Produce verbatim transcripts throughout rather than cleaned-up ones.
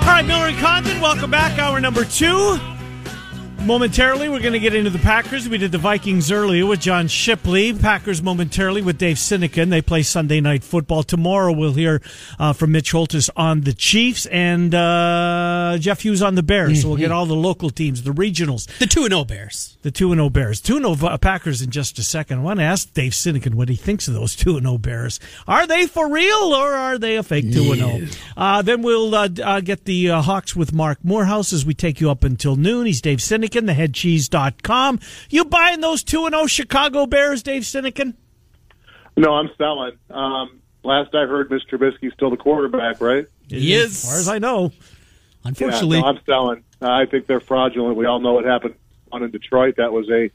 All right, Miller and Condon, welcome back. Hour number two. Momentarily, we're going to get into the Packers. We did the Vikings earlier with John Shipley. Packers momentarily with Dave Sinekin. They play Sunday Night Football. Tomorrow we'll hear uh, from Mitch Holtis on the Chiefs and uh, Jeff Hughes on the Bears. Mm-hmm. So we'll get all the local teams, the regionals. The two and oh Bears. The two and oh Bears. two and oh Packers in just a second. I want to ask Dave Sinekin what he thinks of those two and oh Bears. Are they for real or are they a fake two and oh? Yeah. Uh, then we'll uh, uh, get the uh, Hawks with Mark Morehouse as we take you up until noon. He's Dave Sinekin. the head cheese dot com. You buying those two and oh Chicago Bears, Dave Sinekin? No, I'm selling. Um, last I heard, Mister Trubisky's still the quarterback, right? He is. As far as I know. Unfortunately. Yeah, no, I'm selling. Uh, I think they're fraudulent. We all know what happened on in Detroit. That was a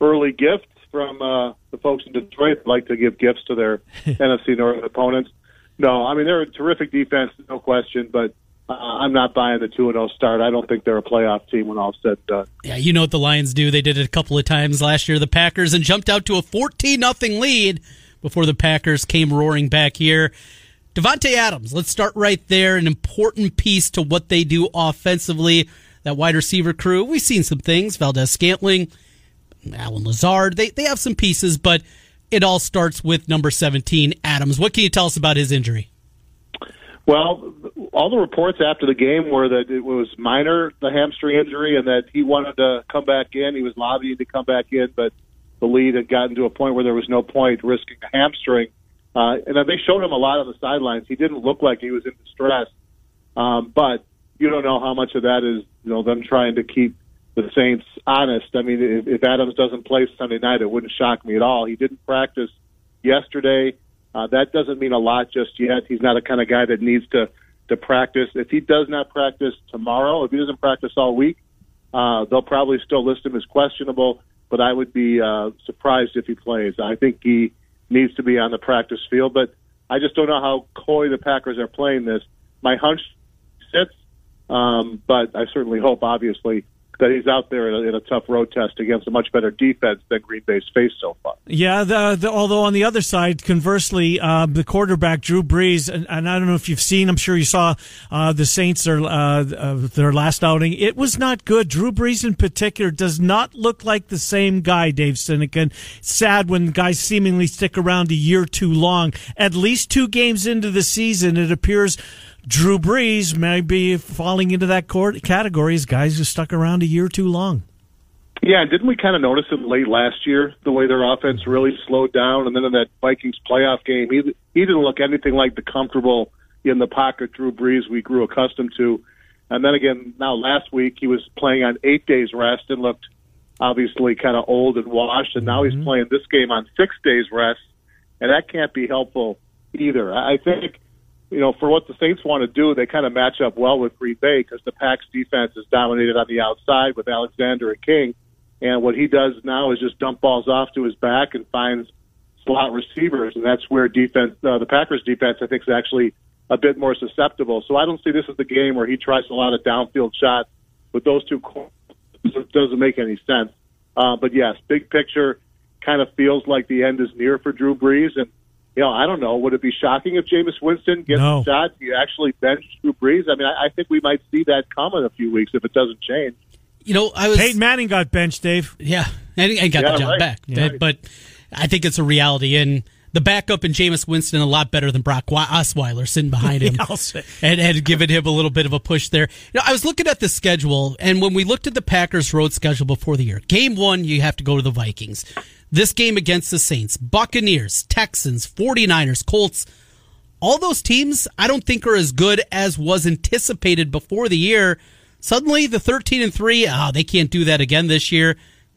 early gift from uh, the folks in Detroit that like to give gifts to their N F C North opponents. No, I mean, they're a terrific defense, no question, but I'm not buying the two and oh start. I don't think they're a playoff team when all's said and done. Yeah, you know what the Lions do. They did it a couple of times last year, the Packers, and jumped out to a fourteen nothing lead before the Packers came roaring back here. Devontae Adams, let's start right there, an important piece to what they do offensively. That wide receiver crew, we've seen some things. Valdez Scantling, Alan Lazard, they, they have some pieces, but it all starts with number seventeen, Adams. What can you tell us about his injury? Well, all the reports after the game were that it was minor, the hamstring injury, and that he wanted to come back in. He was lobbying to come back in, but the lead had gotten to a point where there was no point risking a hamstring. Uh, and they showed him a lot on the sidelines. He didn't look like he was in distress. Um, but you don't know how much of that is, you know, them trying to keep the Saints honest. I mean, if, if Adams doesn't play Sunday night, it wouldn't shock me at all. He didn't practice yesterday. Uh, that doesn't mean a lot just yet. He's not the kind of guy that needs to, to practice. If he does not practice tomorrow, if he doesn't practice all week, uh, they'll probably still list him as questionable, but I would be uh, surprised if he plays. I think he needs to be on the practice field, but I just don't know how coy the Packers are playing this. My hunch sits, um, but I certainly hope, obviously, that he's out there in a, in a tough road test against a much better defense than Green Bay's faced so far. Yeah, the, the, although on the other side, conversely, uh, the quarterback, Drew Brees, and, and I don't know if you've seen, I'm sure you saw uh, the Saints, or, uh, their last outing. It was not good. Drew Brees in particular does not look like the same guy, Dave Sinekin. Sad when guys seemingly stick around a year too long. At least two games into the season, it appears Drew Brees may be falling into that category as guys who stuck around a year too long. Yeah, didn't we kind of notice it late last year, the way their offense really slowed down? And then in that Vikings playoff game, he, he didn't look anything like the comfortable in the pocket Drew Brees we grew accustomed to. And then again, now last week, he was playing on eight days rest and looked obviously kind of old and washed. And now mm-hmm. he's playing this game on six days rest, and that can't be helpful either. I think, you know, for what the Saints want to do, they kind of match up well with Green Bay because the Pack's defense is dominated on the outside with Alexander and King. And what he does now is just dump balls off to his back and finds slot receivers. And that's where defense, uh, the Packers' defense, I think, is actually a bit more susceptible. So I don't see this as the game where he tries a lot of downfield shots with those two corners. It doesn't make any sense. Uh, but, yes, big picture kind of feels like the end is near for Drew Brees. And you know, I don't know. Would it be shocking if Jameis Winston gets no. a shot? You actually bench Drew Brees? I mean, I, I think we might see that come in a few weeks if it doesn't change. You know, I was Peyton Manning got benched, Dave. Yeah, and he got yeah, the job right. back. Yeah. But I think it's a reality, and the backup in Jameis Winston a lot better than Brock Osweiler sitting behind him, yeah, and had given him a little bit of a push there. You know, I was looking at the schedule, and when we looked at the Packers' road schedule before the year, game one, you have to go to the Vikings. This game against the Saints, Buccaneers, Texans, 49ers, Colts, all those teams I don't think are as good as was anticipated before the year. Suddenly, the thirteen and three, ah, oh, they can't do that again this year.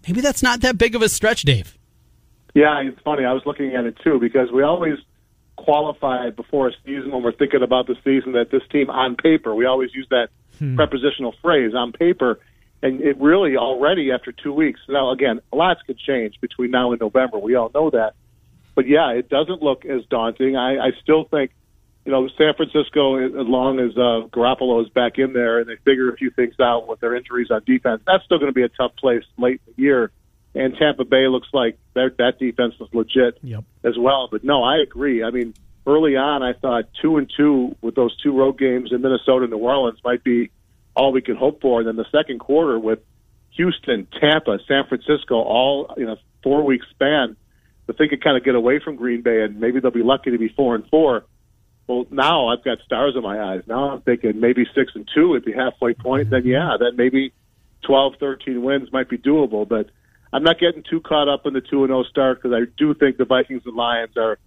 Maybe that's not that big of a stretch, Dave. Yeah, it's funny. I was looking at it, too, because we always qualified before a season when we're thinking about the season that this team on paper, we always use that hmm. prepositional phrase, on paper, and it really already after two weeks. Now, again, lots could change between now and November. We all know that. But, yeah, it doesn't look as daunting. I, I still think, you know, San Francisco, as long as uh, Garoppolo is back in there and they figure a few things out with their injuries on defense, that's still going to be a tough place late in the year. And Tampa Bay looks like that defense is legit yep. as well. But, no, I agree. I mean, early on I thought two and two with those two road games in Minnesota and New Orleans might be all we could hope for. And then the second quarter with Houston, Tampa, San Francisco, all in a four-week span, the thing could kind of get away from Green Bay, and maybe they'll be lucky to be four and four. Well, now I've got stars in my eyes. Now I'm thinking maybe six and two would be halfway point. Then, yeah, then maybe twelve, thirteen wins might be doable, but I'm not getting too caught up in the two and oh start because I do think the Vikings and Lions are,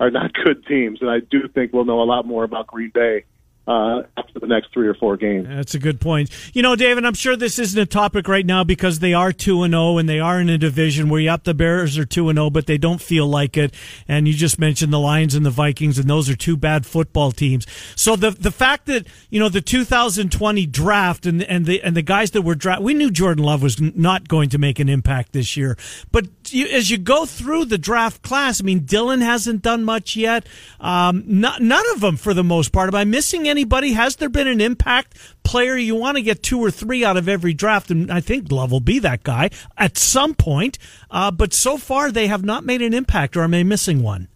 are not good teams, and I do think we'll know a lot more about Green Bay uh, after the next three or four games. That's a good point. You know, David, I'm sure this isn't a topic right now because they are two and oh and they are in a division where, yep, the Bears are two and oh, but they don't feel like it. And you just mentioned the Lions and the Vikings, and those are two bad football teams. So the the fact that, you know, the two thousand twenty draft and, and the and the guys that were drafted, we knew Jordan Love was not going to make an impact this year. But you, as you go through the draft class, I mean, Dillon hasn't done much yet. Um, not, none of them, for the most part. Am I missing anybody? Has there been an impact player? You want to get two or three out of every draft, and I think Love will be that guy at some point. Uh, but so far, they have not made an impact, or am I missing one?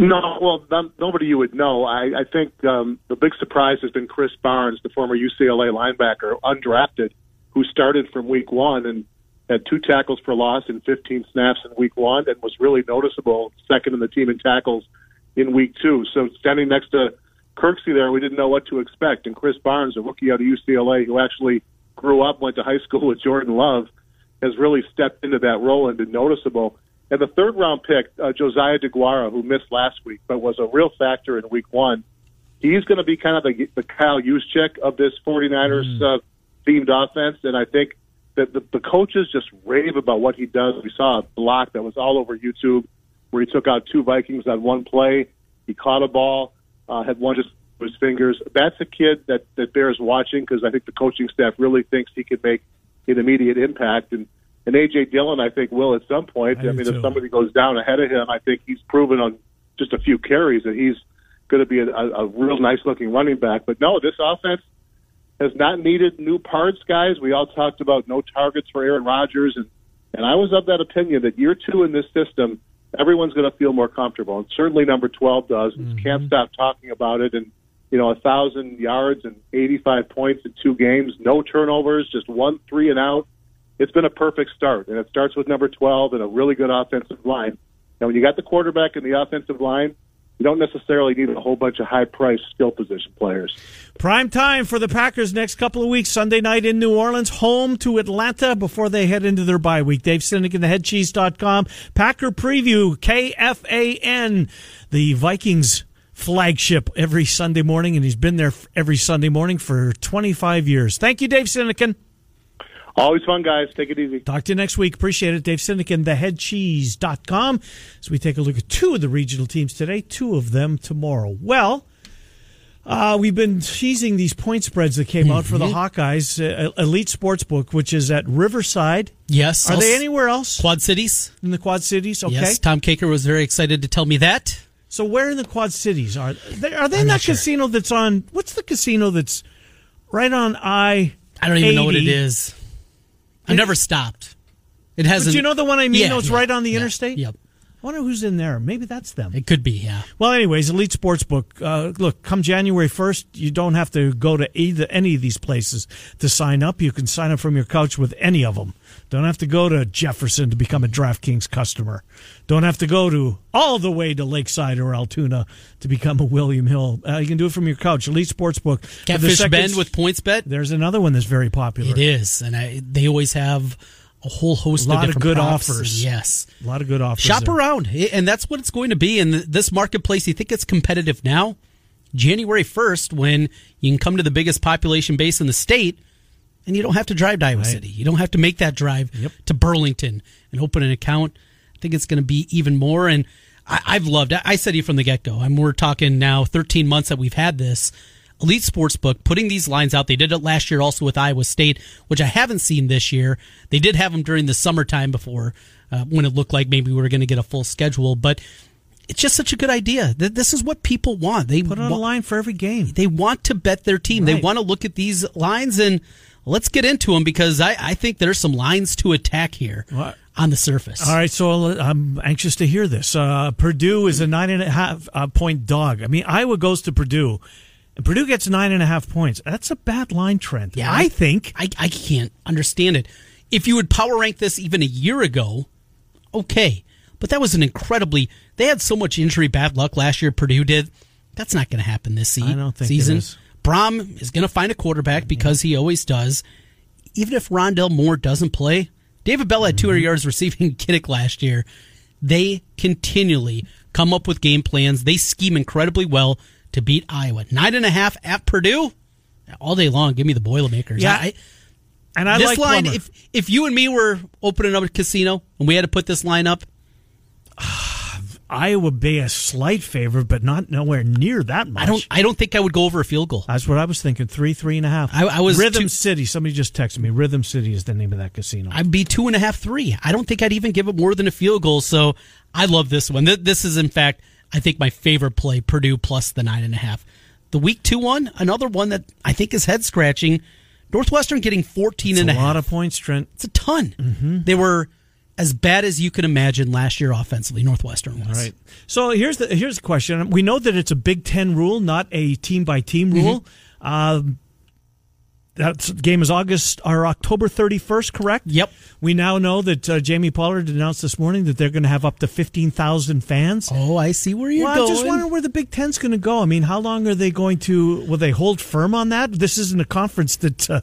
No, well, none, nobody you would know. I, I think um, the big surprise has been Chris Barnes, the former U C L A linebacker, undrafted, who started from week one and had two tackles for loss and fifteen snaps in week one, and was really noticeable, second in the team in tackles in week two. So standing next to Kirksey there, we didn't know what to expect. And Chris Barnes, a rookie out of U C L A who actually grew up, went to high school with Jordan Love, has really stepped into that role and been noticeable. And the third-round pick, uh, Josiah DeGuara, who missed last week but was a real factor in week one, he's going to be kind of the, the Kyle Juszczyk of this 49ers mm. uh, themed offense, and I think that the, the coaches just rave about what he does. We saw a block that was all over YouTube where he took out two Vikings on one play. He caught a ball, uh, had one just with his fingers. That's a kid that, that Bears watching because I think the coaching staff really thinks he could make an immediate impact. And, and A J. Dillon, I think, will at some point. I, I mean, too. If somebody goes down ahead of him, I think he's proven on just a few carries that he's going to be a, a, a real nice-looking running back. But, no, this offense has not needed new parts, guys. We all talked about no targets for Aaron Rodgers, and, and I was of that opinion that year two in this system, everyone's going to feel more comfortable, and certainly number twelve does. Mm-hmm. Can't stop talking about it, and, you know, one thousand yards and eighty-five points in two games, no turnovers, just one three and out. It's been a perfect start, and it starts with number twelve and a really good offensive line. Now, when you got the quarterback and the offensive line, you don't necessarily need a whole bunch of high-priced skill position players. Prime time for the Packers next couple of weeks. Sunday night in New Orleans, home to Atlanta before they head into their bye week. Dave Sinekin, the head cheese dot com. Packer preview, K F A N, the Vikings flagship every Sunday morning, and he's been there every Sunday morning for twenty-five years. Thank you, Dave Sinekin. Always fun, guys. Take it easy. Talk to you next week. Appreciate it. Dave Sinekin, the head cheese dot com. So we take a look at two of the regional teams today, two of them tomorrow. Well, uh, we've been teasing these point spreads that came mm-hmm. out for the Hawkeyes. Uh, Elite Sportsbook, which is at Riverside. Yes. Are they anywhere else? Quad Cities. In the Quad Cities, okay. Yes, Tom Caker was very excited to tell me that. So where in the Quad Cities? Are they, are they in that sure. casino that's on, what's the casino that's right on I eighty? I don't even know what it is. I've never stopped. It hasn't. Do you know the one I mean? Yeah, no, it's yeah, right on the yeah, interstate? Yep. I wonder who's in there. Maybe that's them. It could be, yeah. Well, anyways, Elite Sportsbook. Uh, look, come January first, you don't have to go to either any of these places to sign up. You can sign up from your couch with any of them. Don't have to go to Jefferson to become a DraftKings customer. Don't have to go to all the way to Lakeside or Altoona to become a William Hill. Uh, you can do it from your couch. Elite Sportsbook. Catfish second, Bend with PointsBet. There's another one that's very popular. It is, and I, they always have a whole host a lot of different of good props. Offers. Yes. A lot of good offers. Shop there. Around, and that's what it's going to be in this marketplace. You think it's competitive now? January first, when you can come to the biggest population base in the state, and you don't have to drive to Iowa right. City. You don't have to make that drive yep. to Burlington and open an account. I think it's going to be even more. And I, I've loved it. I said you from the get-go. I mean, we're talking now thirteen months that we've had this. Elite Sportsbook putting these lines out. They did it last year also with Iowa State, which I haven't seen this year. They did have them during the summertime before uh, when it looked like maybe we were going to get a full schedule. But it's just such a good idea. This is what people want. They put on wa- a line for every game. They want to bet their team. Right. They want to look at these lines, and let's get into them because I, I think there's some lines to attack here. What? On the surface. All right, so I'm anxious to hear this. Uh, Purdue is a nine and a half point dog. I mean, Iowa goes to Purdue. And Purdue gets nine and a half points. That's a bad line trend. Yeah, I think. I, I can't understand it. If you would power rank this even a year ago, okay. But that was an incredibly... They had so much injury bad luck last year, Purdue did. That's not going to happen this season. I don't think season. It is. Brom is going to find a quarterback because he always does. Even if Rondell Moore doesn't play, David Bell had two hundred mm-hmm. yards receiving Kinnick last year. They continually come up with game plans. They scheme incredibly well to beat Iowa. Nine and a half at Purdue, all day long. Give me the Boilermakers. Yeah, I, and I this like line. Plummer. If if you and me were opening up a casino and we had to put this line up, Iowa would be a slight favorite, but not nowhere near that much. I don't. I don't think I would go over a field goal. That's what I was thinking. Three, three and a half. I, I was Rhythm two, City. Somebody just texted me. Rhythm City is the name of that casino. I'd be two and a half, three. I don't think I'd even give it more than a field goal. So I love this one. This is in fact. I think my favorite play, Purdue plus the nine and a half. The week two one, another one that I think is head scratching. Northwestern getting fourteen That's and a, a half. A lot of points, Trent. It's a ton. Mm-hmm. They were as bad as you can imagine last year offensively. Northwestern was. All right. So here's the here's the question. We know that it's a Big Ten rule, not a team by team rule. Mm-hmm. Um, that game is August or October thirty-first, correct? Yep. We now know that uh, Jamie Pollard announced this morning that they're going to have up to fifteen thousand fans. Oh, I see where you're well, going. Well, I just wonder where the Big Ten's going to go. I mean, how long are they going to, will they hold firm on that? This isn't a conference that, uh,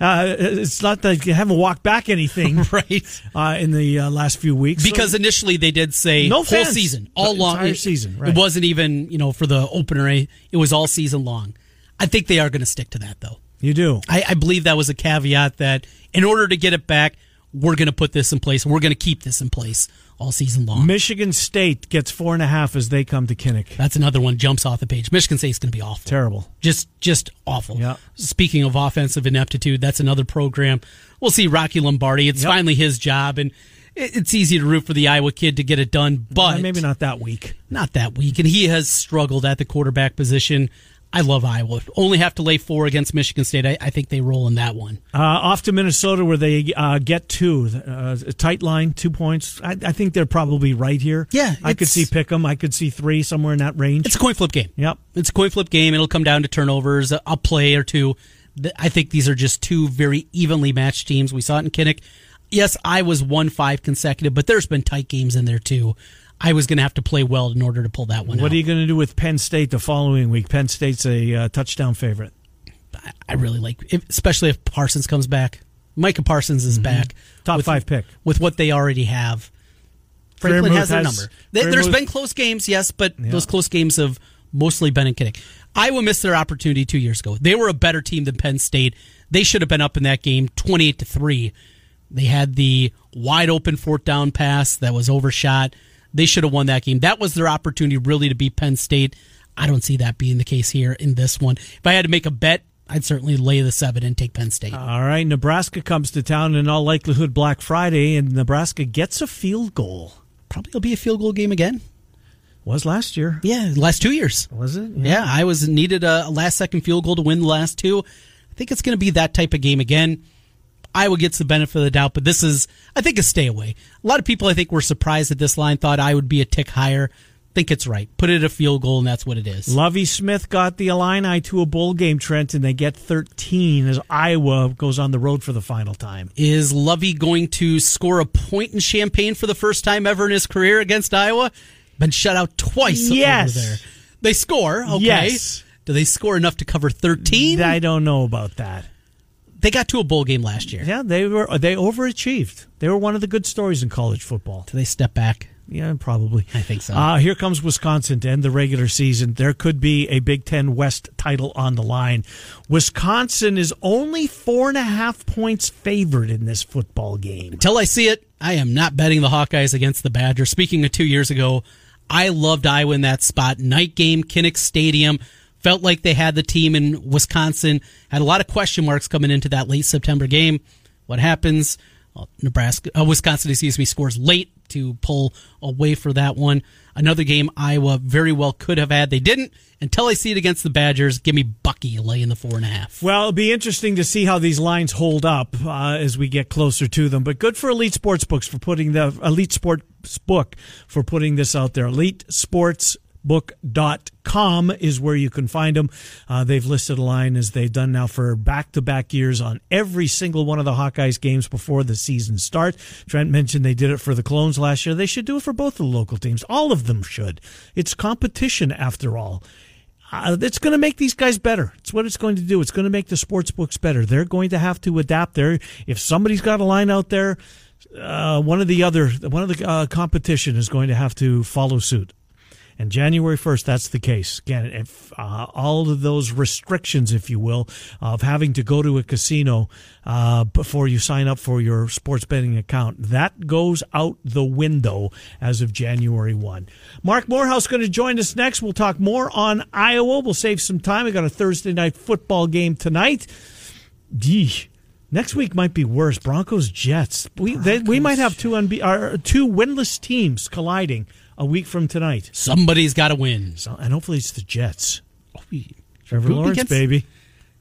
uh, it's not that you haven't walked back anything right uh, in the uh, last few weeks. Because so, initially they did say no fans, whole season, all long. Entire season, right. It wasn't even, you know, for the opener, it was all season long. I think they are going to stick to that, though. You do. I, I believe that was a caveat that in order to get it back, we're going to put this in place and we're going to keep this in place all season long. Michigan State gets four and a half as they come to Kinnick. That's another one jumps off the page. Michigan State's going to be awful. Terrible. Just just awful. Yep. Speaking of offensive ineptitude, that's another program. We'll see Rocky Lombardi. It's yep. finally his job, and it, it's easy to root for the Iowa kid to get it done, but... Well, maybe not that week. Not that week, and he has struggled at the quarterback position. I love Iowa. Only have to lay four against Michigan State. I, I think they roll in that one. Uh, off to Minnesota where they uh, get two. Uh, a tight line, two points. I, I think they're probably right here. Yeah. I could see pick 'em. I could see three, somewhere in that range. It's a coin flip game. Yep. It's a coin flip game. It'll come down to turnovers, a, a play or two. I think these are just two very evenly matched teams. We saw it in Kinnick. Yes, Iowa's won five consecutive, but there's been tight games in there too. I was going to have to play well in order to pull that one out. What are you going to do with Penn State the following week? Penn State's a uh, touchdown favorite. I really like, especially if Parsons comes back. Micah Parsons is mm-hmm. back. Top with, five pick. With what they already have. Franklin Fairmouth has their number. They, there's been close games, yes, but yeah. those close games have mostly been in Kinnick. Iowa missed their opportunity two years ago. They were a better team than Penn State. They should have been up in that game twenty-eight to three. They had the wide-open fourth down pass that was overshot. They should have won that game. That was their opportunity, really, to beat Penn State. I don't see that being the case here in this one. If I had to make a bet, I'd certainly lay the seven and take Penn State. All right, Nebraska comes to town in all likelihood Black Friday, and Nebraska gets a field goal. Probably will be a field goal game again. Was last year. Yeah, last two years. Was it? Yeah, yeah I was needed a last-second field goal to win the last two. I think it's going to be that type of game again. Iowa gets the benefit of the doubt, but this is, I think, a stay away. A lot of people, I think, were surprised at this line, thought I would be a tick higher. Think it's right. Put it at a field goal, and that's what it is. Lovie Smith got the Illini to a bowl game, Trent, and they get thirteen as Iowa goes on the road for the final time. Is Lovie going to score a point in Champaign for the first time ever in his career against Iowa? Been shut out twice yes. over there. They score, okay. Yes. Do they score enough to cover thirteen? I don't know about that. They got to a bowl game last year. Yeah, they were they overachieved. They were one of the good stories in college football. Do they step back? Yeah, probably. I think so. Uh, here comes Wisconsin to end the regular season. There could be a Big Ten West title on the line. Wisconsin is only four and a half points favored in this football game. Until I see it, I am not betting the Hawkeyes against the Badgers. Speaking of two years ago, I loved Iowa in that spot. Night game, Kinnick Stadium. Felt like they had the team in Wisconsin. Had a lot of question marks coming into that late September game. What happens? Well, Nebraska, uh, Wisconsin, excuse me, scores late to pull away for that one. Another game Iowa very well could have had. They didn't. Until I see it against the Badgers, give me Bucky laying the four and a half. Well, it'll be interesting to see how these lines hold up uh, as we get closer to them. But good for Elite Sportsbooks for putting the Elite Sportsbook for putting this out there. Elite Sports. book dot com is where you can find them. Uh, they've listed a line as they've done now for back-to-back years on every single one of the Hawkeyes games before the season starts. Trent mentioned they did it for the Clones last year. They should do it for both of the local teams. All of them should. It's competition, after all. Uh, it's going to make these guys better. It's what it's going to do. It's going to make the sports books better. They're going to have to adapt there. If somebody's got a line out there, uh, one of the other, one of the uh, competition is going to have to follow suit. And January first, that's the case. Again, if, uh, all of those restrictions, if you will, of having to go to a casino uh, before you sign up for your sports betting account, that goes out the window as of January first. Mark Morehouse going to join us next. We'll talk more on Iowa. We'll save some time. We got a Thursday night football game tonight. Yeesh. Next week might be worse. Broncos, Jets. We they, we might have two unbe- or two winless teams colliding a week from tonight. Somebody's got to win. So, and hopefully it's the Jets. Oh, Trevor Lawrence, against... baby.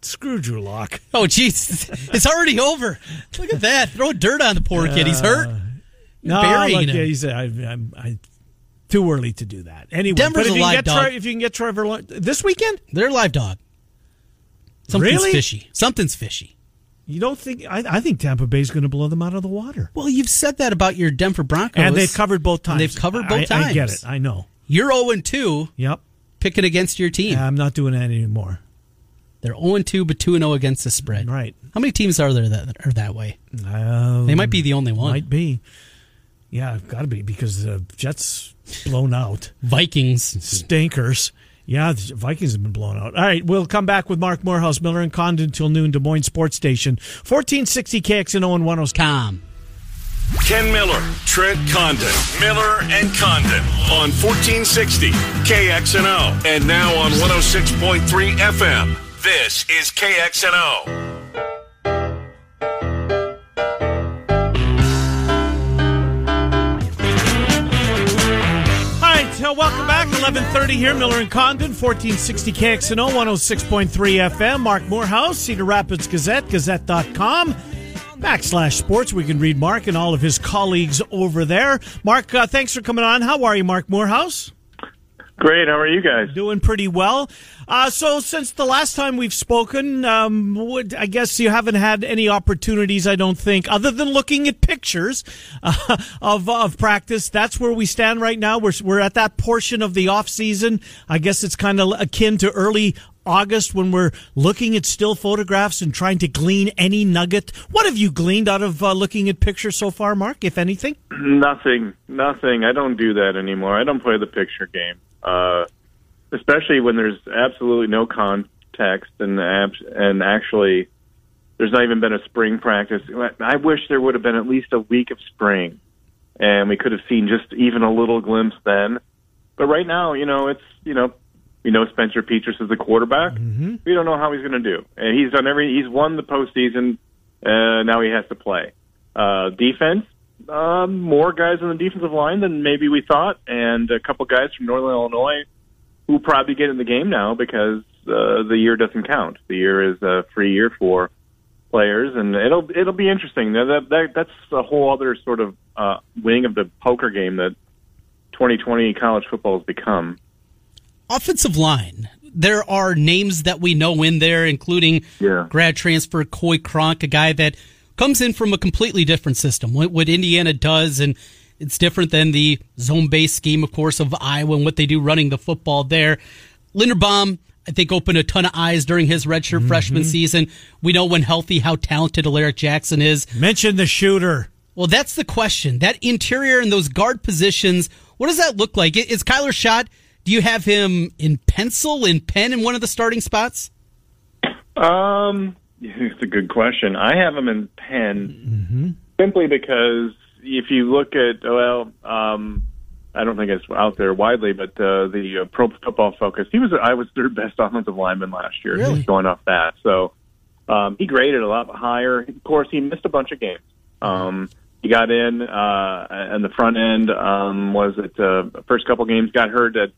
Screw Drew Lock. Oh, jeez. It's already over. Look at that. Throw dirt on the poor uh, kid. He's hurt. No, look, yeah, he's, I, I, I, too early to do that. Anyway, Denver's a live dog. Tra- if you can get Trevor Lawrence this weekend? They're a live dog. Something's really? fishy. Something's fishy. You don't think? I, I think Tampa Bay's going to blow them out of the water. Well, you've said that about your Denver Broncos, and they've covered both times. And they've covered both I, times. I get it. I know. You're zero and two. Yep. Pick it against your team. I'm not doing that anymore. They're zero and two, but two and oh against the spread. Right. How many teams are there that are that way? Um, they might be the only one. Might be. Yeah, got to be because the Jets blown out. Vikings stinkers. Yeah, the Vikings have been blown out. All right, we'll come back with Mark Morehouse, Miller and Condon till noon, Des Moines Sports Station, fourteen sixty K X N O and one oh six point com. Ken Miller, Trent Condon, Miller and Condon on fourteen sixty K X N O and now on one oh six point three F M. This is K X N O. Welcome back, eleven thirty here, Miller and Condon, fourteen sixty K X N O, one oh six point three F M. Mark Morehouse, Cedar Rapids Gazette, gazette dot com, backslash sports. We can read Mark and all of his colleagues over there. Mark, uh, thanks for coming on. How are you, Mark Morehouse? Great. How are you guys? Doing pretty well. Uh, so since the last time we've spoken, um, would, I guess you haven't had any opportunities, I don't think, other than looking at pictures uh, of of practice. That's where we stand right now. We're we're at that portion of the off season. I guess it's kind of akin to early August when we're looking at still photographs and trying to glean any nugget. What have you gleaned out of uh, looking at pictures so far, Mark, if anything? Nothing. Nothing. I don't do that anymore. I don't play the picture game. Uh, especially when there's absolutely no context and abs- and actually there's not even been a spring practice. I wish there would have been at least a week of spring and we could have seen just even a little glimpse then. But right now, you know, it's, you know, you know, Spencer Petras is the quarterback. Mm-hmm. We don't know how he's going to do. And he's done every, he's won the postseason. Uh, now he has to play, uh, defense. Um, more guys on the defensive line than maybe we thought, and a couple guys from Northern Illinois who probably get in the game now because uh, the year doesn't count. The year is a free year for players, and it'll it'll be interesting. That, that that's a whole other sort of uh, wing of the poker game that twenty twenty college football has become. Offensive line. There are names that we know in there, including yeah. grad transfer Coy Cronk, a guy that comes in from a completely different system, what, what Indiana does, and it's different than the zone-based scheme, of course, of Iowa and what they do running the football there. Linderbaum, I think, opened a ton of eyes during his redshirt mm-hmm. freshman season. We know when healthy how talented Alaric Jackson is. Mention the shooter. Well, that's the question. That interior and those guard positions, what does that look like? Is Kyler Schott, do you have him in pencil, in pen, in one of the starting spots? Um... It's a good question. I have him in pen mm-hmm. simply because if you look at, well, um, I don't think it's out there widely, but uh, the uh, Pro Football Focus, he was Iowa's third best offensive lineman last year. Really? He's going off that. So um, he graded a lot higher. Of course, he missed a bunch of games. Um, he got in, uh, and the front end um, was at the uh, first couple games, got hurt at,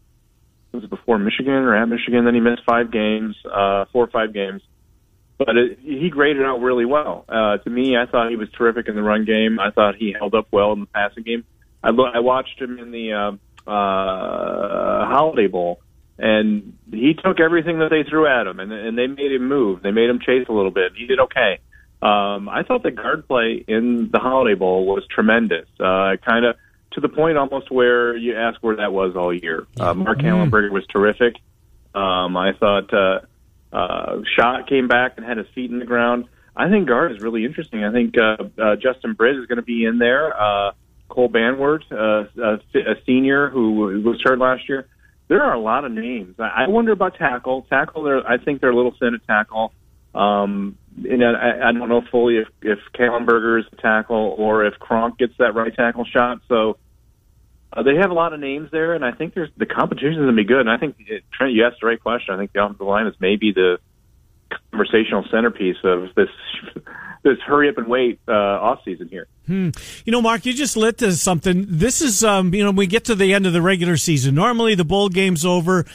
was it before Michigan or at Michigan? Then he missed five games, uh, four or five games. But it, he graded out really well. Uh, to me, I thought he was terrific in the run game. I thought he held up well in the passing game. I, lo- I watched him in the uh, uh, Holiday Bowl, and he took everything that they threw at him, and, and they made him move. They made him chase a little bit. He did okay. Um, I thought the guard play in the Holiday Bowl was tremendous, uh, kind of to the point almost where you ask where that was all year. Uh, Mark mm-hmm. Hallenberger was terrific. Um, I thought... Uh, Uh, Schott came back and had his feet in the ground. I think guard is really interesting. I think uh, uh, Justin Britt is going to be in there. Uh, Cole Banwart, uh, a, a senior who was hurt last year. There are a lot of names. I wonder about tackle. Tackle, I think they're a little thin at tackle. Um, and I, I don't know fully if, if Kallenberger is a tackle or if Kronk gets that right tackle shot. So Uh, they have a lot of names there, and I think there's the competition is going to be good. And I think, it, Trent, you asked the right question. I think the offensive line is maybe the conversational centerpiece of this this hurry up and wait uh, off season here. Hmm. You know, Mark, you just lit to something. This is, um, you know, we get to the end of the regular season. Normally, the bowl game's over.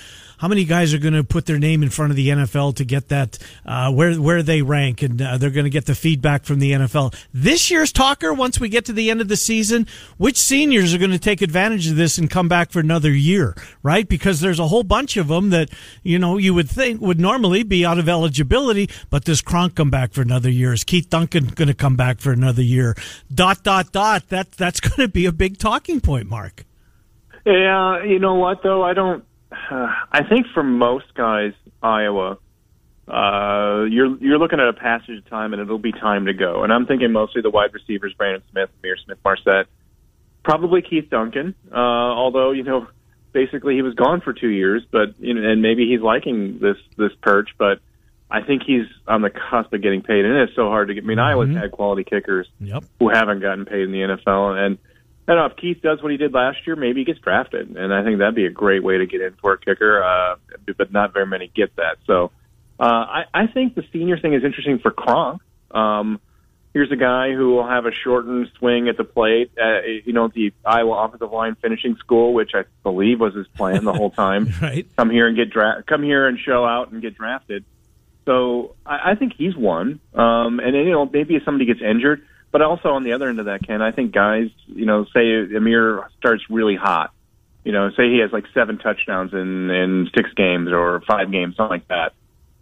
How many guys are going to put their name in front of the N F L to get that uh, where where they rank, and uh, they're going to get the feedback from the N F L. This year's talker, once we get to the end of the season, which seniors are going to take advantage of this and come back for another year, right? Because there's a whole bunch of them that, you know, you would think would normally be out of eligibility, but does Kronk come back for another year? Is Keith Duncan going to come back for another year? Dot, dot, dot. That, that's going to be a big talking point, Mark. Yeah, you know what, though? I don't... Uh, I think for most guys, Iowa, uh, you're you're looking at a passage of time, and it'll be time to go. And I'm thinking mostly the wide receivers, Brandon Smith, Amir Smith-Marset, probably Keith Duncan. Uh, although you know, basically he was gone for two years, but you know, and maybe he's liking this this perch. But I think he's on the cusp of getting paid, and it's so hard to get. I mean, mm-hmm. Iowa's had quality kickers yep. who haven't gotten paid in the N F L, and. I don't know if Keith does what he did last year. Maybe he gets drafted, and I think that'd be a great way to get in for a kicker. Uh, but not very many get that. So uh, I, I think the senior thing is interesting for Kronk. Um, here's a guy who will have a shortened swing at the plate. Uh, you know, the Iowa offensive line finishing school, which I believe was his plan the whole time. Right. Come here and get dra- Come here and show out and get drafted. So I, I think he's one. Um, and you know, maybe if somebody gets injured. But also on the other end of that, Ken, I think guys, you know, say Amir starts really hot. You know, say he has like seven touchdowns in, in six games or five games, something like that,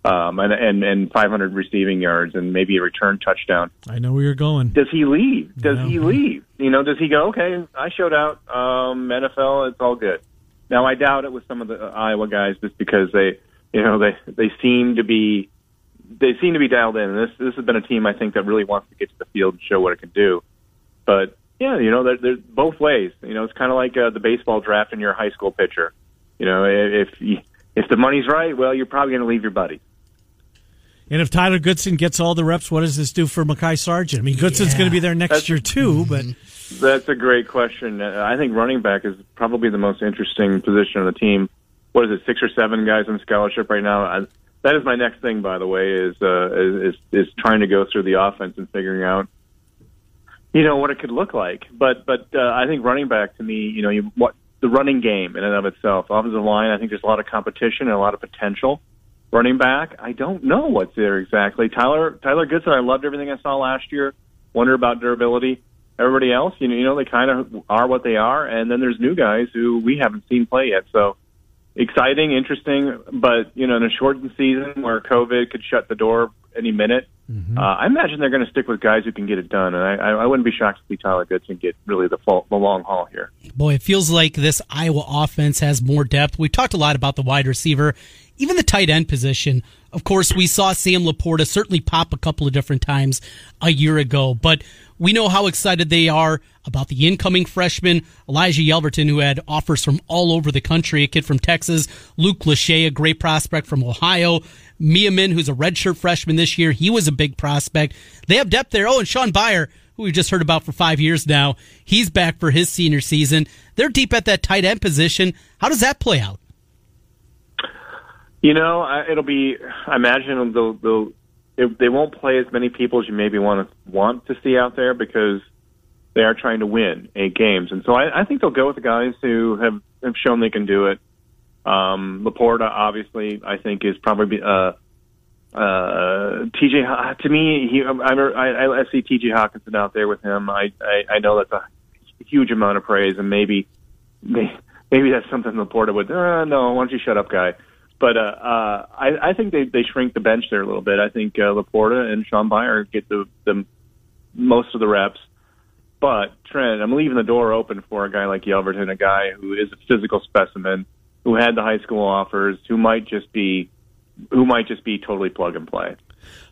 um, and, and and five hundred receiving yards and maybe a return touchdown. I know where you're going. Does he leave? Does no. he leave? You know, does he go, okay, I showed out, um, N F L, it's all good. Now, I doubt it with some of the Iowa guys just because they, you know, they, they seem to be, They seem to be dialed in. This this has been a team I think that really wants to get to the field and show what it can do. But yeah, you know, there's both ways. You know, it's kind of like uh, the baseball draft and your high school pitcher. You know, if you, if the money's right, well, you're probably going to leave your buddy. And if Tyler Goodson gets all the reps, what does this do for Mekhi Sargent? I mean, Goodson's yeah. going to be there next that's, year too. But that's a great question. I think running back is probably the most interesting position on the team. What is it, six or seven guys on scholarship right now? I, That is my next thing, by the way, is, uh, is is trying to go through the offense and figuring out, you know, what it could look like. But but uh, I think running back to me, you know, you, what the running game in and of itself, offensive line. I think there's a lot of competition and a lot of potential. Running back, I don't know what's there exactly. Tyler Tyler Goodson, I loved everything I saw last year. Wonder about durability. Everybody else, you know, you know, they kind of are what they are. And then there's new guys who we haven't seen play yet. So. Exciting, interesting, but, you know, in a shortened season where COVID could shut the door any minute, mm-hmm. uh, I imagine they're going to stick with guys who can get it done. And I, I wouldn't be shocked to see Tyler Goodson get really the, full, the long haul here. Boy, it feels like this Iowa offense has more depth. We've talked a lot about the wide receiver, even the tight end position. Of course, we saw Sam Laporta certainly pop a couple of different times a year ago, but we know how excited they are about the incoming freshman, Elijah Yelverton, who had offers from all over the country, a kid from Texas, Luke Lachey, a great prospect from Ohio, Mia Min, who's a redshirt freshman this year. He was a big prospect. They have depth there. Oh, and Sean Beyer, who we've just heard about for five years now. He's back for his senior season. They're deep at that tight end position. How does that play out? You know, it'll be, I imagine they'll, they'll, they won't play as many people as you maybe want to, want to see out there because they are trying to win eight games. And so I, I think they'll go with the guys who have, have shown they can do it. Um, Laporta, obviously, I think is probably uh, uh, T J. To me, he, I, I, I see T J Hockenson out there with him. I, I, I know that's a huge amount of praise, and maybe maybe that's something Laporta would. Uh, no, why don't you shut up, guy? But uh, uh, I, I think they, they shrink the bench there a little bit. I think uh, Laporta and Sean Beyer get the, the most of the reps. But Trent, I'm leaving the door open for a guy like Yelverton, a guy who is a physical specimen, who had the high school offers, who might just be, who might just be totally plug and play.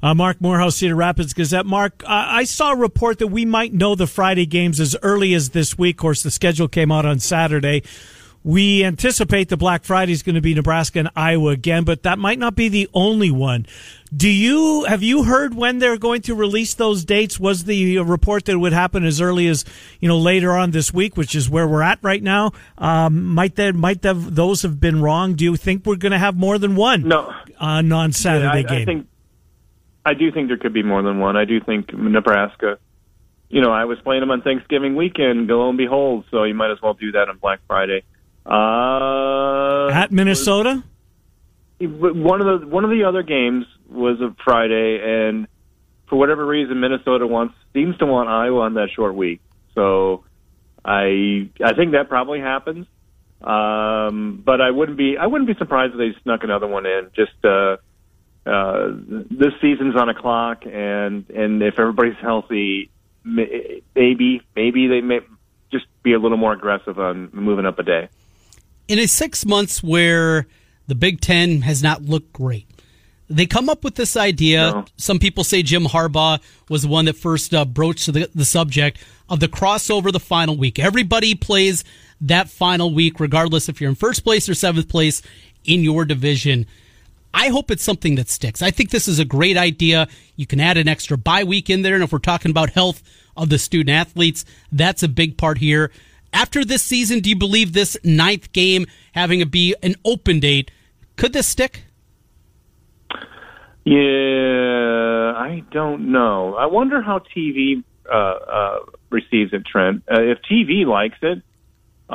Uh, Mark Morehouse, Cedar Rapids Gazette. Mark, uh, I saw a report that we might know the Friday games as early as this week. Of course, the schedule came out on Saturday. We anticipate the Black Friday is going to be Nebraska and Iowa again, but that might not be the only one. Do you have you heard when they're going to release those dates? Was the report that it would happen as early as you know later on this week, which is where we're at right now? Um, might that might that, those have been wrong? Do you think we're going to have more than one? No, uh, non-Saturday yeah, I, game. I think I do think there could be more than one. I do think Nebraska. You know, I was playing them on Thanksgiving weekend. Lo and behold, so you might as well do that on Black Friday. Uh, At Minnesota? Was, one of the one of the other games was a Friday, and for whatever reason, Minnesota wants seems to want Iowa on that short week. So I I think that probably happens. Um, but I wouldn't be I wouldn't be surprised if they snuck another one in. Just uh, uh, this season's on a clock, and and if everybody's healthy, maybe maybe they may just be a little more aggressive on moving up a day. In a six months where the Big Ten has not looked great, they come up with this idea. No. Some people say Jim Harbaugh was the one that first uh, broached the, the subject of the crossover the final week. Everybody plays that final week, regardless if you're in first place or seventh place in your division. I hope it's something that sticks. I think this is a great idea. You can add an extra bye week in there, and if we're talking about health of the student-athletes, that's a big part here. After this season, do you believe this ninth game having it be an open date? Could this stick? Yeah, I don't know. I wonder how T V uh, uh, receives it, Trent. Uh, if T V likes it,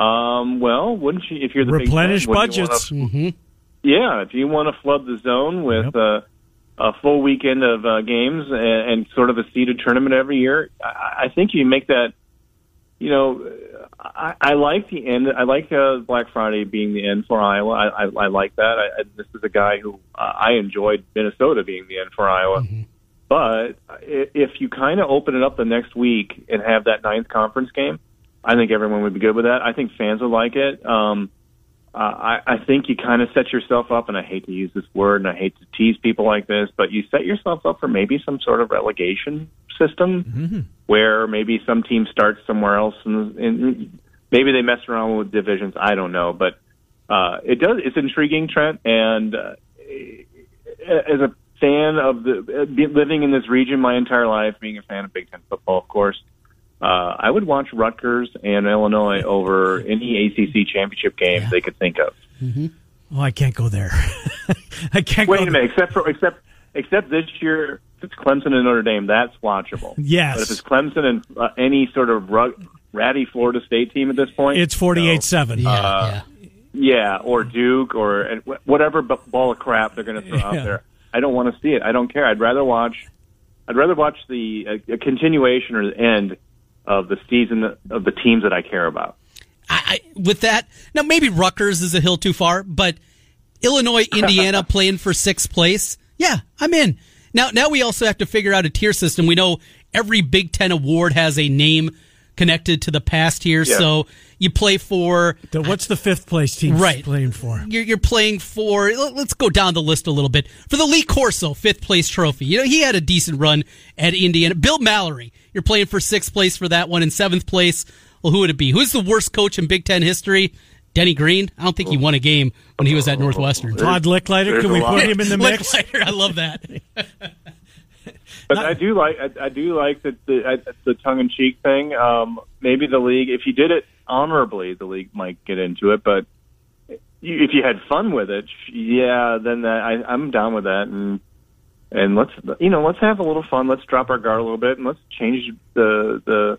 um, well, wouldn't you? If you're the replenish big fan, budgets, you wanna, mm-hmm. yeah. If you want to flood the zone with yep. uh, a full weekend of uh, games and, and sort of a seeded tournament every year, I, I think you make that. You know, I, I like the end. I like uh, Black Friday being the end for Iowa. I, I, I like that. I, I, this is a guy who uh, I enjoyed Minnesota being the end for Iowa. Mm-hmm. But if you kind of open it up the next week and have that ninth conference game, I think everyone would be good with that. I think fans would like it. Um, uh, I, I think you kind of set yourself up, and I hate to use this word, and I hate to tease people like this, but you set yourself up for maybe some sort of relegation system mm-hmm. where maybe some team starts somewhere else and, and maybe they mess around with divisions. I don't know, but uh, it does. It's intriguing, Trent. And uh, as a fan of the uh, living in this region my entire life, being a fan of Big Ten football, of course, uh, I would watch Rutgers and Illinois over any A C C championship game yeah. they could think of. Mm-hmm. Oh, I can't go there. I can't. Wait go a minute, there. except for except except this year. It's Clemson and Notre Dame. That's watchable. Yes. But if it's Clemson and uh, any sort of rug, ratty Florida State team at this point, it's forty-eight seven. No. Yeah, uh, yeah. yeah, or Duke or whatever b- ball of crap they're going to throw yeah. out there. I don't want to see it. I don't care. I'd rather watch. I'd rather watch the uh, continuation or the end of the season of the teams that I care about. I, I, with that, now maybe Rutgers is a hill too far, but Illinois, Indiana playing for sixth place. Yeah, I'm in. Now, now we also have to figure out a tier system. We know every Big Ten award has a name connected to the past here. Yeah. So you play for the, what's the fifth place team right. playing for? You're, you're playing for. Let's go down the list a little bit for the Lee Corso fifth place trophy. You know he had a decent run at Indiana. Bill Mallory, you're playing for sixth place for that one. In seventh place, well, who would it be? Who's the worst coach in Big Ten history? Denny Green. I don't think he won a game when he was at Northwestern. Todd Licklider. Can we put him in the mix? Licklider, I love that. But Not, I do like I, I do like the the, the tongue in cheek thing. Um, maybe the league, if you did it honorably, the league might get into it. But you, if you had fun with it, yeah, then that, I, I'm down with that. And and let's you know let's have a little fun. Let's drop our guard a little bit and let's change the the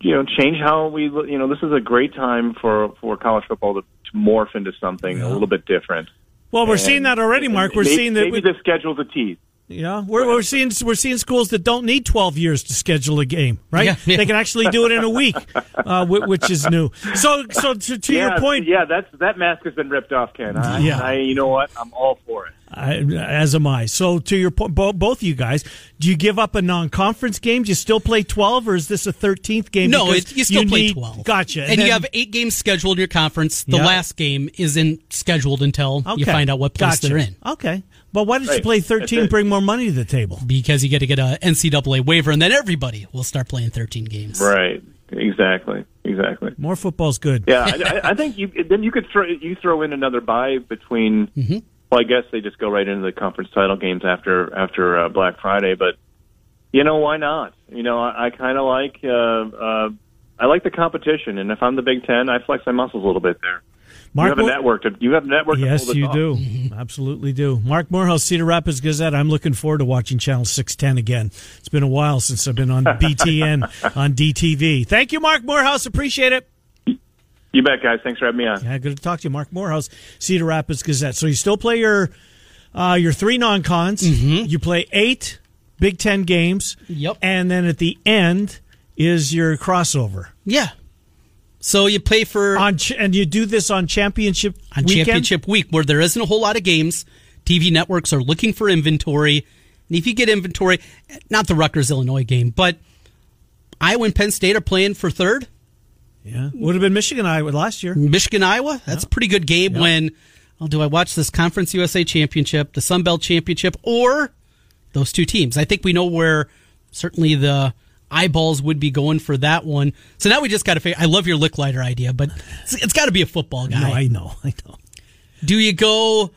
you know change how we you know this is a great time for, for college football to, to morph into something yeah. a little bit different. Well, we're and, seeing that already, Mark. We're maybe, seeing that maybe we, the schedule's a tease. Yeah, we're we're seeing we're seeing schools that don't need twelve years to schedule a game, right? Yeah, yeah. They can actually do it in a week, uh, which is new. So, so to, to yeah, your point, yeah, that's that mask has been ripped off, Ken. I, yeah, I, you know what? I'm all for it. I, as am I. So, to your point, bo- both you guys, do you give up a non-conference game? Do you still play twelve, or is this a thirteenth game? No, it, you still you play need, twelve. Gotcha. And, and then, you have eight games scheduled in your conference. The yeah. last game isn't scheduled until okay. you find out what place gotcha. They're in. Okay. But why did right. you play thirteen and bring more money to the table? Because you get to get a N C double A waiver, and then everybody will start playing thirteen games. Right. Exactly. Exactly. More football's good. Yeah, I, I think you, then you could throw you throw in another bye between. Mm-hmm. Well, I guess they just go right into the conference title games after after uh, Black Friday. But you know, why not? You know, I, I kind of like uh, uh, I like the competition, and if I'm the Big Ten, I flex my muscles a little bit there. Mark, you have a network. To, you have a network. Yes, to you off. Do. Absolutely do. Mark Morehouse, Cedar Rapids Gazette. I'm looking forward to watching Channel six ten again. It's been a while since I've been on B T N on D T V. Thank you, Mark Morehouse. Appreciate it. You bet, guys. Thanks for having me on. Yeah, good to talk to you, Mark Morehouse, Cedar Rapids Gazette. So you still play your uh, your three non-cons. Mm-hmm. You play eight Big Ten games. Yep. And then at the end is your crossover. Yeah. So you play for... on ch- And you do this on championship on weekend? On championship week, where there isn't a whole lot of games. T V networks are looking for inventory. And if you get inventory, not the Rutgers-Illinois game, but Iowa and Penn State are playing for third. Yeah, would have been Michigan, Iowa last year. Michigan, Iowa? That's yeah. a pretty good game yeah. when, oh, do I watch this Conference U S A Championship, the Sun Belt Championship, or those two teams? I think we know where certainly the eyeballs would be going for that one. So now we just got to figure, I love your lick lighter idea, but it's, it's got to be a football guy. No, I know, I know. Do you go,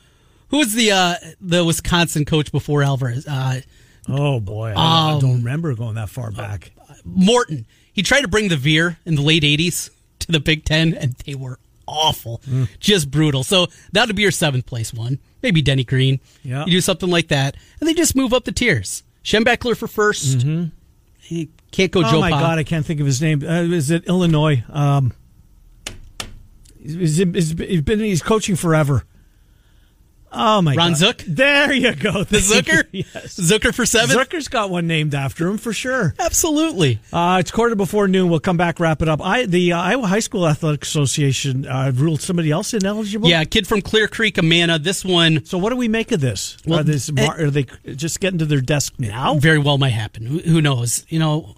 who was the, uh, the Wisconsin coach before Alvarez? Uh, oh, boy, I, um, I don't remember going that far back. Uh, Morton. He tried to bring the Veer in the late eighties to the Big Ten, and they were awful. Mm. Just brutal. So that would be your seventh place one. Maybe Denny Green. Yeah. You do something like that, and they just move up the tiers. Schembechler for first. Mm-hmm. He can't go oh Joe Oh, my Pop. God, I can't think of his name. Uh, is it Illinois? Um, is it, is it, he's, been, he's coaching forever. Oh, my Ron God. Ron Zook? There you go. The Zooker? Yes. Zooker for seven? Zooker's got one named after him, for sure. Absolutely. Uh, it's quarter before noon. We'll come back, wrap it up. I, the uh, Iowa High School Athletic Association uh, ruled somebody else ineligible? Yeah, a kid from Clear Creek, Amana. This one. So what do we make of this? Well, are, this it, are they just getting to their desk now? Very well might happen. Who knows? You know,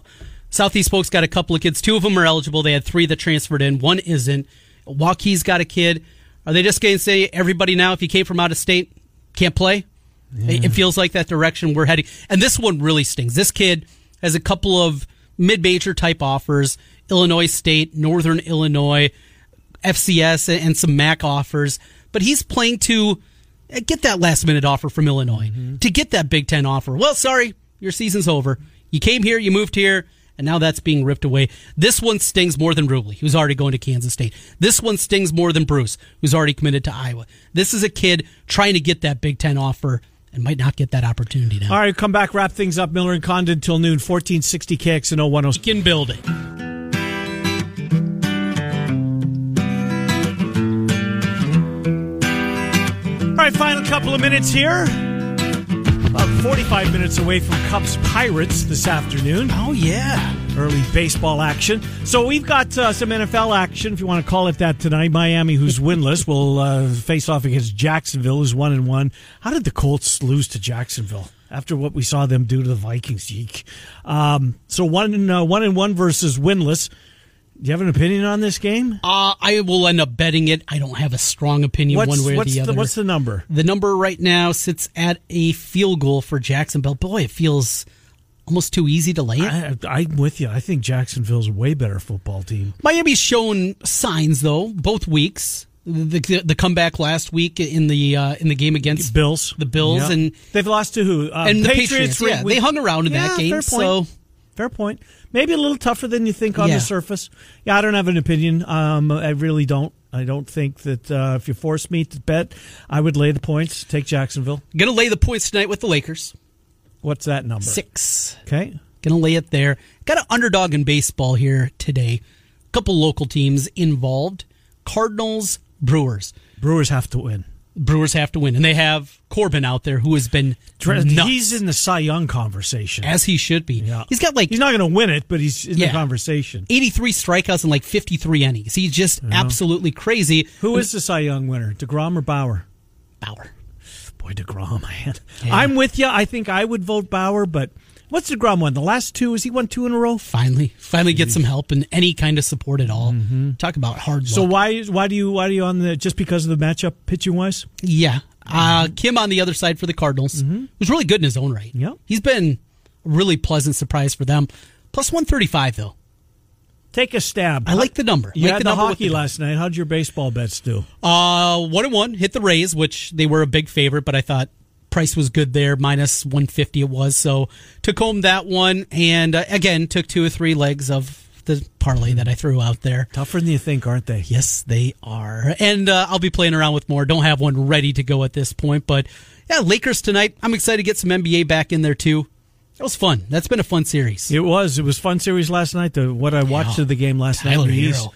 Southeast folks got a couple of kids. Two of them are eligible. They had three that transferred in. One isn't. Waukee's got a kid. Are they just going to say, everybody now, if you came from out of state, can't play? Yeah. It feels like that direction we're heading. And this one really stings. This kid has a couple of mid-major type offers, Illinois State, Northern Illinois, F C S, and some M A C offers. But he's playing to get that last-minute offer from Illinois, mm-hmm. to get that Big Ten offer. Well, sorry, your season's over. You came here, you moved here. And now that's being ripped away. This one stings more than Rubley, who's already going to Kansas State. This one stings more than Bruce, who's already committed to Iowa. This is a kid trying to get that Big Ten offer and might not get that opportunity now. All right, come back, wrap things up. Miller and Condon till noon, fourteen sixty K X N O one oh six. Skin building. All right, final couple of minutes here. About forty-five minutes away from Cubs Pirates this afternoon. Oh, yeah. Early baseball action. So we've got uh, some N F L action, if you want to call it that, tonight. Miami, who's winless, will uh, face off against Jacksonville, who's one and one. How did the Colts lose to Jacksonville after what we saw them do to the Vikings? Yeek. Um, so one and, uh, one and one versus winless. Do you have an opinion on this game? Uh, I will end up betting it. I don't have a strong opinion what's, one way or the other. The, what's the number? The number right now sits at a field goal for Jacksonville. Boy, it feels almost too easy to lay it. I, I'm with you. I think Jacksonville's a way better football team. Miami's shown signs, though, both weeks. the, the the comeback last week in the uh, in the game against Bills. The Bills yeah. and they've lost to who? Um, and the Patriots. Patriots yeah, we, they hung around in yeah, that game. Fair point. So fair point. Maybe a little tougher than you think on yeah. the surface. Yeah, I don't have an opinion. Um, I really don't. I don't think that uh, if you force me to bet, I would lay the points. Take Jacksonville. Going to lay the points tonight with the Lakers. What's that number? Six. Okay. Going to lay it there. Got an underdog in baseball here today. A couple local teams involved. Cardinals, Brewers. Brewers have to win. Brewers have to win. And they have Corbin out there who has been Dre- nuts. He's in the Cy Young conversation. As he should be. Yeah. He's got like... He's not going to win it, but he's in yeah. the conversation. eighty-three strikeouts and like fifty-three innings. He's just yeah. absolutely crazy. Who and- is the Cy Young winner? DeGrom or Bauer? Bauer. Boy, DeGrom, man. Yeah. I'm with you. I think I would vote Bauer, but... What's DeGrom won? The last two? Has he won two in a row? Finally. Finally get some help and any kind of support at all. Mm-hmm. Talk about hard luck. So why why do you why do you on the just because of the matchup pitching wise? Yeah. Uh, Kim on the other side for the Cardinals, mm-hmm. who's really good in his own right. Yeah. He's been a really pleasant surprise for them. Plus one thirty five though. Take a stab. I like the number. You like had the, the hockey last night. How'd your baseball bets do? Uh one and one. Hit the Rays, which they were a big favorite, but I thought price was good there, minus one fifty it was. So took home that one, and uh, again, took two or three legs of the parlay that I threw out there. Tougher than you think, aren't they? Yes, they are. And uh, I'll be playing around with more. Don't have one ready to go at this point. But, yeah, Lakers tonight. I'm excited to get some N B A back in there, too. That was fun. That's been a fun series. It was. It was fun series last night. The, what I watched yeah. of the game last Tyler night. Hero.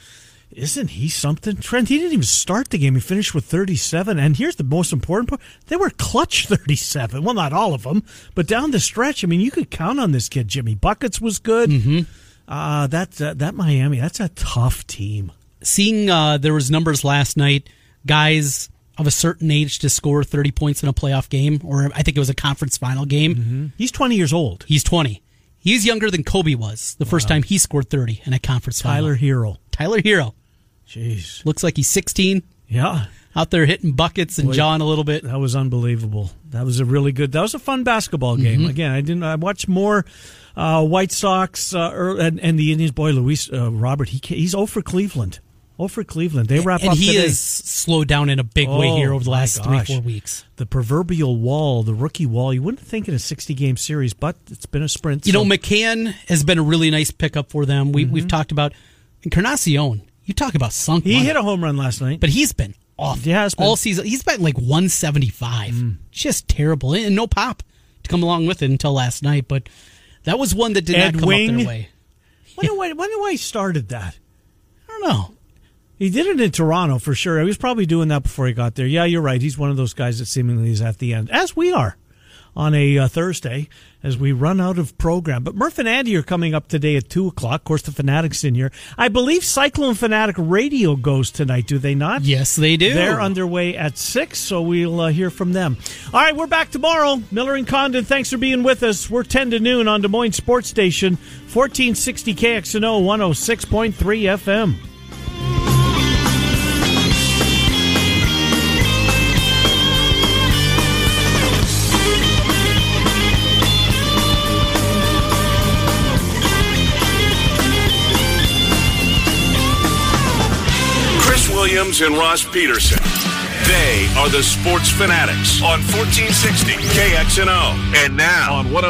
Isn't he something? Trent, he didn't even start the game. He finished with thirty-seven. And here's the most important part. They were clutch thirty-seven. Well, not all of them. But down the stretch, I mean, you could count on this kid. Jimmy Buckets was good. Mm-hmm. Uh, that, uh, that Miami, that's a tough team. Seeing uh, there was numbers last night, guys of a certain age to score thirty points in a playoff game, or I think it was a conference final game. Mm-hmm. He's twenty years old. He's twenty. He's younger than Kobe was the wow. first time he scored thirty in a conference Tyler final. Tyler Hero. Tyler Hero. Jeez. Looks like he's sixteen. Yeah. Out there hitting buckets and Boy, jawing a little bit. That was unbelievable. That was a really good, that was a fun basketball game. Mm-hmm. Again, I didn't, I watched more uh, White Sox uh, and, and the Indians. Boy, Luis uh, Robert, he, he's zero for Cleveland. zero for Cleveland. They wrap and up And he today. Is slowed down in a big oh, way here over the last three, four weeks. The proverbial wall, the rookie wall. You wouldn't think in a sixty-game series, but it's been a sprint. You so. know, McCann has been a really nice pickup for them. We, mm-hmm. We've talked about Encarnacion. You talk about sunk. He money. hit a home run last night. But he's been off yeah, all season. He's been like one seventy-five. Mm. Just terrible. And no pop to come along with it until last night. But that was one that did Ed not come Wing. Up their way. Wonder why, wonder why he started that. I don't know. He did it in Toronto for sure. He was probably doing that before he got there. Yeah, you're right. He's one of those guys that seemingly is at the end, as we are on a uh, Thursday as we run out of program. But Murph and Andy are coming up today at two o'clock. Of course, the Fanatics in here. I believe Cyclone Fanatic Radio goes tonight, do they not? Yes, they do. They're underway at six, so we'll uh, hear from them. All right, we're back tomorrow. Miller and Condon, thanks for being with us. We're ten to noon on Des Moines Sports Station, fourteen sixty K X N O, one oh six point three F M. And Ross Peterson. They are the Sports Fanatics on fourteen sixty K X N O and now on one oh six.